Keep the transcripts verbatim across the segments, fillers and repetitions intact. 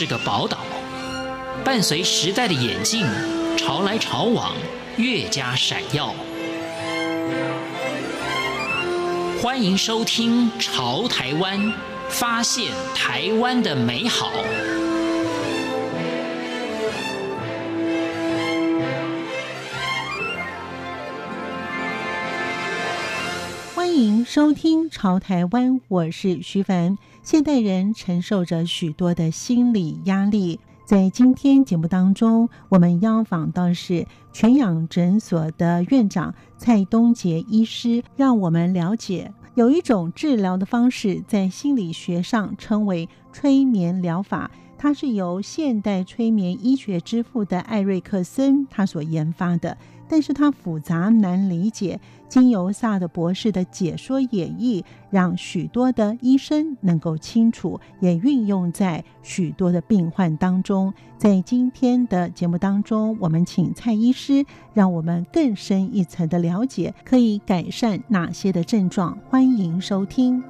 是个宝岛，伴随时代的演进，潮来潮往，越加闪耀。欢迎收听《潮台湾》，发现台湾的美好。欢迎收听《潮台湾》，我是徐凡。现代人承受着许多的心理压力，在今天节目当中，我们邀访到是全养诊所的院长蔡东杰医师，让我们了解有一种治疗的方式，在心理学上称为催眠疗法。它是由现代催眠医学之父的艾瑞克森他所研发的，但是它复杂难理解，经由萨德博士的解说演绎，让许多的医生能够清楚，也运用在许多的病患当中。在今天的节目当中，我们请蔡医师让我们更深一层的了解可以改善哪些的症状。欢迎收听。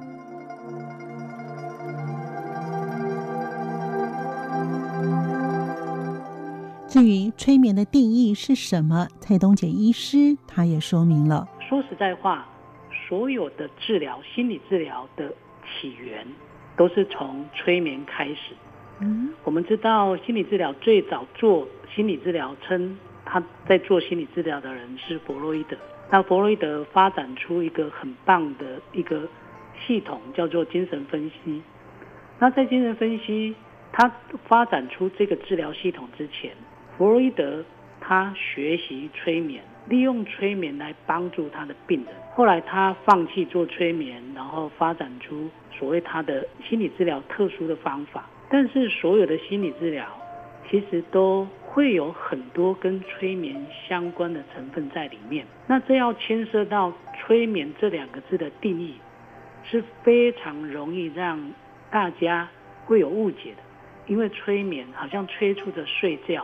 至于催眠的定义是什么，蔡东杰医师他也说明了。说实在话，所有的治疗，心理治疗的起源都是从催眠开始。嗯，我们知道心理治疗最早做心理治疗，称他在做心理治疗的人是弗洛伊德。那弗洛伊德发展出一个很棒的一个系统，叫做精神分析。那在精神分析他发展出这个治疗系统之前，弗洛伊德他学习催眠，利用催眠来帮助他的病人。后来他放弃做催眠，然后发展出所谓他的心理治疗特殊的方法。但是所有的心理治疗其实都会有很多跟催眠相关的成分在里面。那这要牵涉到催眠这两个字的定义，是非常容易让大家会有误解的。因为催眠好像催促着睡觉，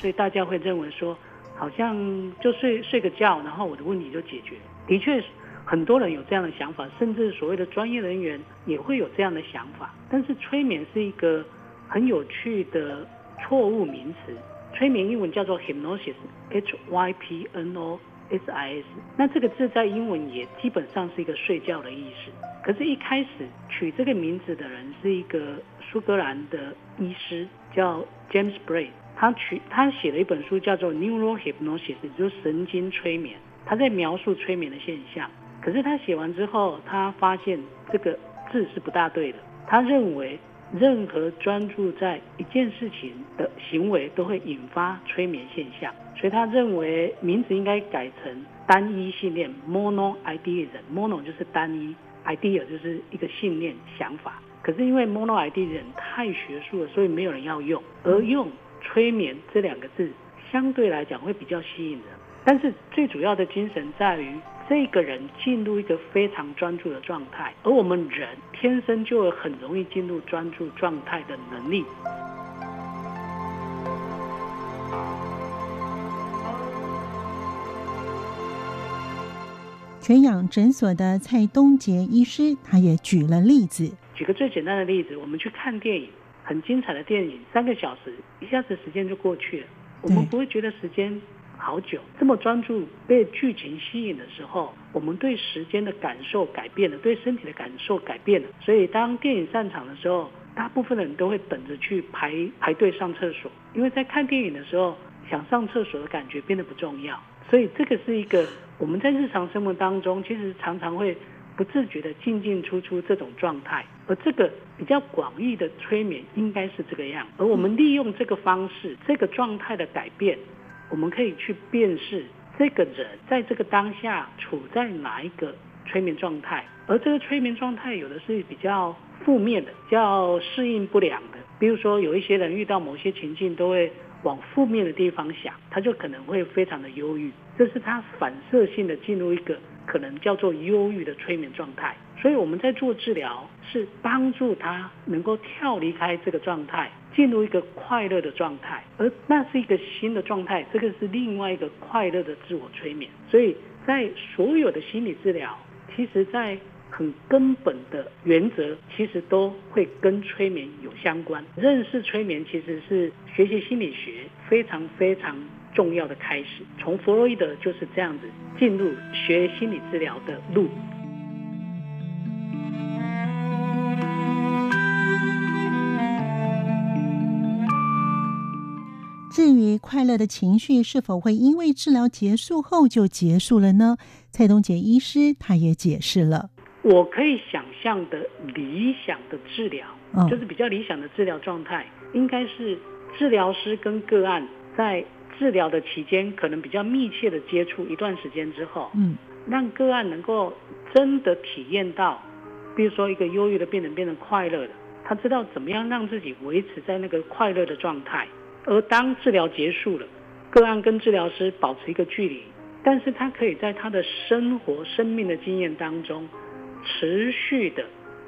所以大家会认为说好像就睡睡个觉，然后我的问题就解决。的确很多人有这样的想法，甚至所谓的专业人员也会有这样的想法。但是催眠是一个很有趣的错误名词。催眠英文叫做 Hypnosis， H Y P N O S I S。 那这个字在英文也基本上是一个睡觉的意思。可是一开始取这个名字的人是一个苏格兰的医师，叫 James Braid。 他, 取他写了一本书叫做 Neurohypnosis， 就是神经催眠。他在描述催眠的现象。可是他写完之后，他发现这个字是不大对的。他认为任何专注在一件事情的行为都会引发催眠现象，所以他认为名字应该改成单一信念 Monoideism。 Mono 就是单一， idea 就是一个信念想法。可是因为 Monoidea 太学术了，所以没有人要用，而用催眠这两个字相对来讲会比较吸引人。但是最主要的精神在于这个人进入一个非常专注的状态，而我们人天生就有很容易进入专注状态的能力。全养诊所的蔡东杰医师他也举了例子。举个最简单的例子，我们去看电影，很精彩的电影，三个小时一下子时间就过去了，我们不会觉得时间好久。这么专注被剧情吸引的时候，我们对时间的感受改变了，对身体的感受改变了。所以当电影散场的时候，大部分人都会等着去排排队上厕所，因为在看电影的时候想上厕所的感觉变得不重要。所以这个是一个我们在日常生活当中其实常常会不自觉的进进出出这种状态。而这个比较广义的催眠应该是这个样，而我们利用这个方式，这个状态的改变，我们可以去辨识这个人在这个当下处在哪一个催眠状态。而这个催眠状态有的是比较负面的，叫适应不良的。比如说有一些人遇到某些情境都会往负面的地方想，他就可能会非常的忧郁，这是他反射性的进入一个可能叫做忧郁的催眠状态。所以我们在做治疗是帮助他能够跳离开这个状态，进入一个快乐的状态，而那是一个新的状态，这个是另外一个快乐的自我催眠。所以在所有的心理治疗，其实在很根本的原则，其实都会跟催眠有相关。认识催眠其实是学习心理学非常非常重要的开始，从弗洛伊德就是这样子进入学心理治疗的路。至于快乐的情绪是否会因为治疗结束后就结束了呢？蔡东杰医师他也解释了，我可以想象的理想的治疗、哦、就是比较理想的治疗状态，应该是治疗师跟个案在治疗的期间可能比较密切的接触一段时间之后，嗯，让个案能够真的体验到，比如说一个忧郁的病人变成快乐的，他知道怎么样让自己维持在那个快乐的状态。而当治疗结束了，个案跟治疗师保持一个距离，但是他可以在他的生活生命的经验当中持续的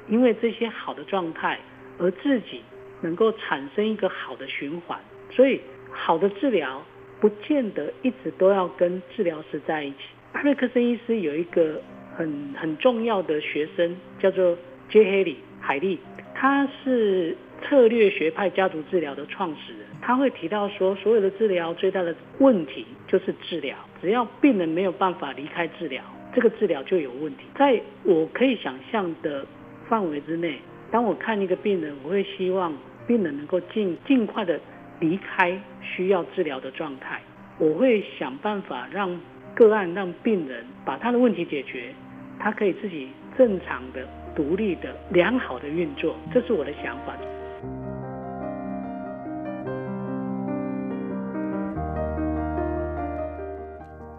因为这些好的状态而自己能够产生一个好的循环。所以好的治疗不见得一直都要跟治疗师在一起。瑞克森医师有一个很很重要的学生叫做 J 黑里海利，他是策略学派家族治疗的创始人，他会提到说，所有的治疗最大的问题就是治疗，只要病人没有办法离开治疗，这个治疗就有问题。在我可以想象的范围之内，当我看一个病人，我会希望病人能够尽尽快的离开需要治疗的状态，我会想办法让个案让病人把他的问题解决，他可以自己正常的独立的良好的运作，这是我的想法。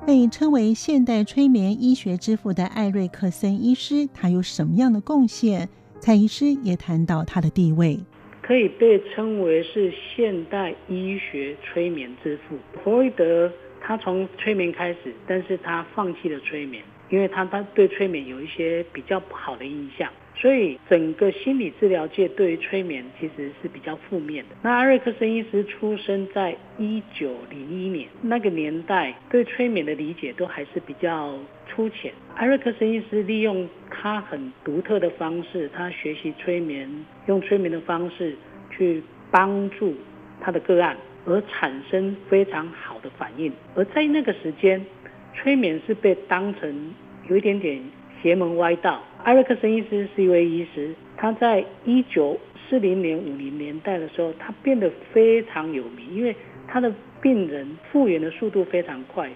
被称为现代催眠医学之父的艾瑞克森医师，他有什么样的贡献？蔡医师也谈到他的地位，可以被称为是现代医学催眠之父。弗洛伊德他从催眠开始，但是他放弃了催眠，因为 他, 他对催眠有一些比较不好的印象，所以整个心理治疗界对于催眠其实是比较负面的。那艾瑞克森医师出生在一九零一年，那个年代对催眠的理解都还是比较粗浅。艾瑞克森医师利用他很独特的方式，他学习催眠，用催眠的方式去帮助他的个案，而产生非常好的反应。而在那个时间，催眠是被当成有一点点邪门歪道。艾瑞克森医师是一位医师，他在一九四零年、五零年代的时候，他变得非常有名，因为他的病人复原的速度非常快，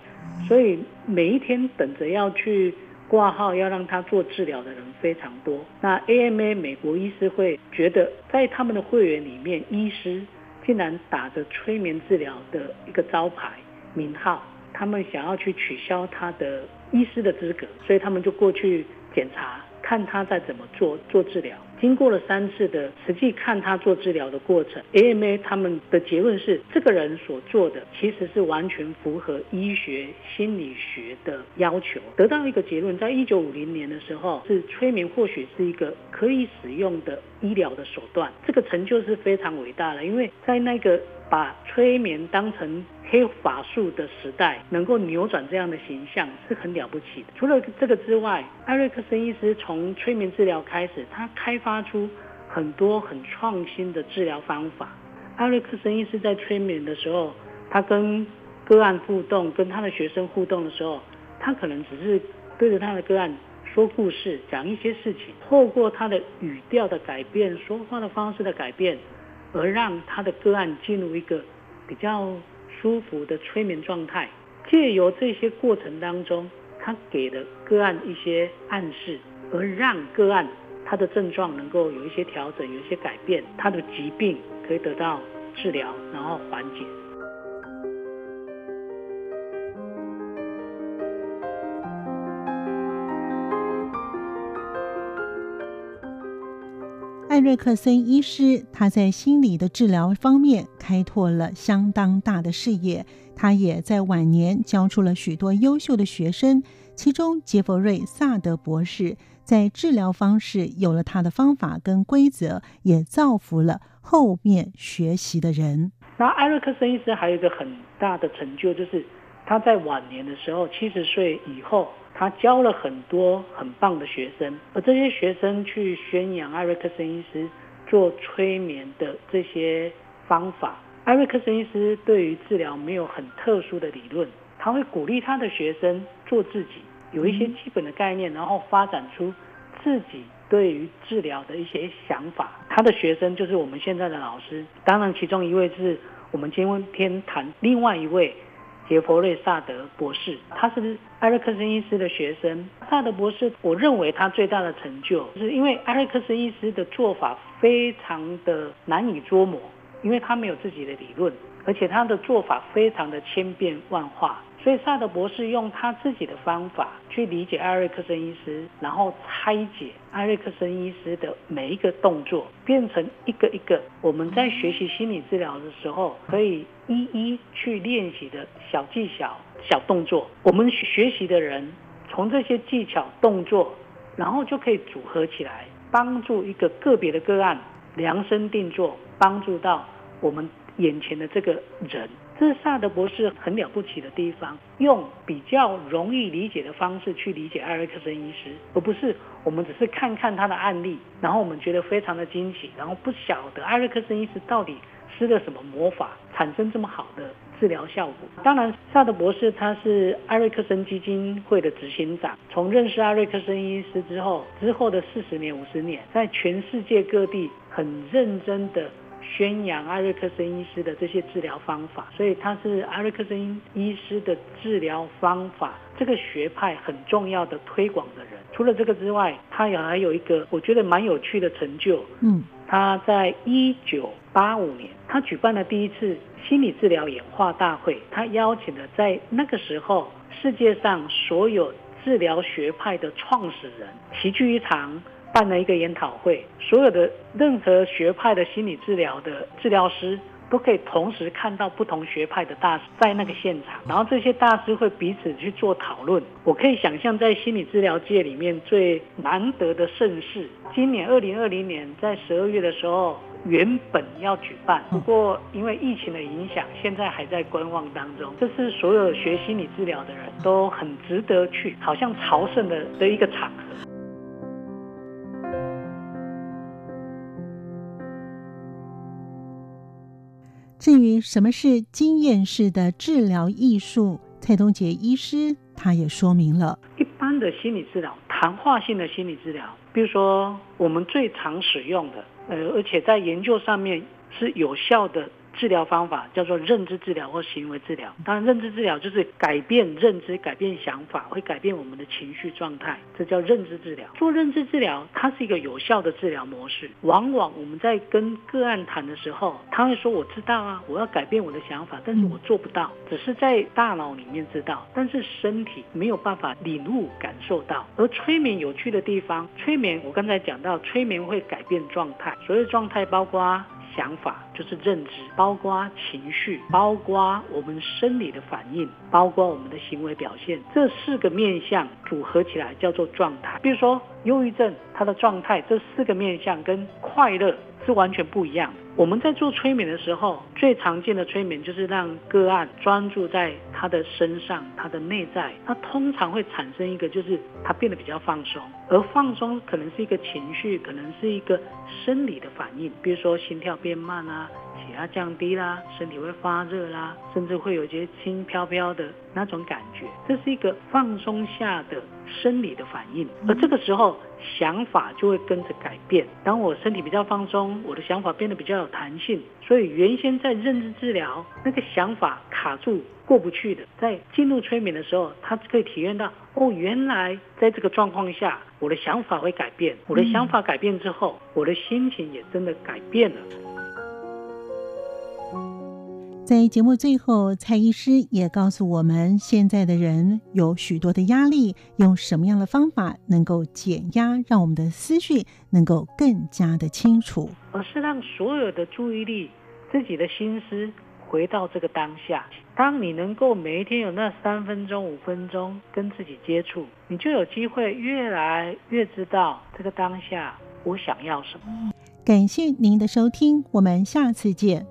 所以每一天等着要去挂号、要让他做治疗的人非常多。那 A M A 美国医师会觉得，在他们的会员里面，医师竟然打着催眠治疗的一个招牌名号，他们想要去取消他的医师的资格，所以他们就过去检查，看他在怎么做做治疗。经过了三次的实际看他做治疗的过程， A M A 他们的结论是，这个人所做的其实是完全符合医学心理学的要求，得到一个结论，在一九五零年的时候，是催眠或许是一个可以使用的医疗的手段。这个成就是非常伟大的，因为在那个把催眠当成黑法术的时代，能够扭转这样的形象是很了不起的。除了这个之外，艾瑞克森医师从催眠治疗开始，他开发出很多很创新的治疗方法。艾瑞克森医师在催眠的时候，他跟个案互动，跟他的学生互动的时候，他可能只是对着他的个案说故事，讲一些事情，透过他的语调的改变，说话的方式的改变，而让他的个案进入一个比较舒服的催眠状态。借由这些过程当中，他给了个案一些暗示，而让个案他的症状能够有一些调整，有一些改变，他的疾病可以得到治疗，然后缓解。艾瑞克森医师他在心理的治疗方面开拓了相当大的视野，他也在晚年教出了许多优秀的学生，其中杰佛瑞萨德博士在治疗方式有了他的方法跟规则，也造福了后面学习的人。那艾瑞克森医师还有一个很大的成就，就是他在晚年的时候，七十岁以后，他教了很多很棒的学生，而这些学生去宣扬艾瑞克森医师做催眠的这些方法。艾瑞克森医师对于治疗没有很特殊的理论，他会鼓励他的学生做自己，有一些基本的概念，然后发展出自己对于治疗的一些想法。他的学生就是我们现在的老师，当然其中一位是我们今天谈另外一位杰佛瑞萨德博士，他是艾瑞克森医师的学生。萨德博士，我认为他最大的成就，是因为艾瑞克森医师的做法非常的难以捉摸，因为他没有自己的理论，而且他的做法非常的千变万化，所以萨德博士用他自己的方法去理解艾瑞克森医师，然后拆解艾瑞克森医师的每一个动作，变成一个一个我们在学习心理治疗的时候可以一一去练习的小技巧、小动作。我们学习的人从这些技巧、动作，然后就可以组合起来，帮助一个个别的个案量身定做，帮助到我们眼前的这个人。这是萨德博士很了不起的地方，用比较容易理解的方式去理解艾瑞克森医师，而不是我们只是看看他的案例，然后我们觉得非常的惊喜，然后不晓得艾瑞克森医师到底施了什么魔法，产生这么好的治疗效果。当然，萨德博士他是艾瑞克森基金会的执行长，从认识艾瑞克森医师之后，之后的四十年、五十年，在全世界各地很认真的宣扬艾瑞克森医师的这些治疗方法，所以他是艾瑞克森医师的治疗方法这个学派很重要的推广的人。除了这个之外，他也还有一个我觉得蛮有趣的成就。嗯，他在一九八五年，他举办了第一次心理治疗演化大会，他邀请了在那个时候世界上所有治疗学派的创始人齐聚一堂，办了一个研讨会，所有的任何学派的心理治疗的治疗师都可以同时看到不同学派的大师在那个现场，然后这些大师会彼此去做讨论。我可以想象在心理治疗界里面最难得的盛事，今年二零二零年在十二月的时候原本要举办，不过因为疫情的影响，现在还在观望当中。这是所有学心理治疗的人都很值得去，好像朝圣的的一个场合。至于什么是经验式的治疗艺术，蔡东杰医师他也说明了。一般的心理治疗，谈话性的心理治疗，比如说我们最常使用的，呃，而且在研究上面是有效的治疗方法，叫做认知治疗或行为治疗。当然，认知治疗就是改变认知、改变想法，会改变我们的情绪状态，这叫认知治疗。做认知治疗，它是一个有效的治疗模式。往往我们在跟个案谈的时候，他会说：“我知道啊，我要改变我的想法，但是我做不到，只是在大脑里面知道，但是身体没有办法领悟、感受到。”而催眠有趣的地方，催眠我刚才讲到，催眠会改变状态，所谓状态包括想法，就是认知，包括情绪，包括我们生理的反应，包括我们的行为表现，这四个面向组合起来叫做状态。比如说忧郁症，它的状态这四个面向跟快乐是完全不一样的。我们在做催眠的时候，最常见的催眠就是让个案专注在他的身上，他的内在，他通常会产生一个就是他变得比较放松，而放松可能是一个情绪，可能是一个生理的反应，比如说心跳变慢啊，血压降低啦、啊，身体会发热啦、啊，甚至会有一些轻飘飘的那种感觉，这是一个放松下的生理的反应。而这个时候想法就会跟着改变，当我身体比较放松，我的想法变得比较有弹性，所以原先在认知治疗那个想法卡住过不去的，在进入催眠的时候，他可以体验到，哦，原来在这个状况下我的想法会改变，我的想法改变之后，我的心情也真的改变了。在节目最后，蔡医师也告诉我们，现在的人有许多的压力，用什么样的方法能够减压，让我们的思绪能够更加的清楚，而是让所有的注意力、自己的心思回到这个当下。当你能够每一天有那三分钟、五分钟跟自己接触，你就有机会越来越知道这个当下我想要什么。感谢您的收听，我们下次见。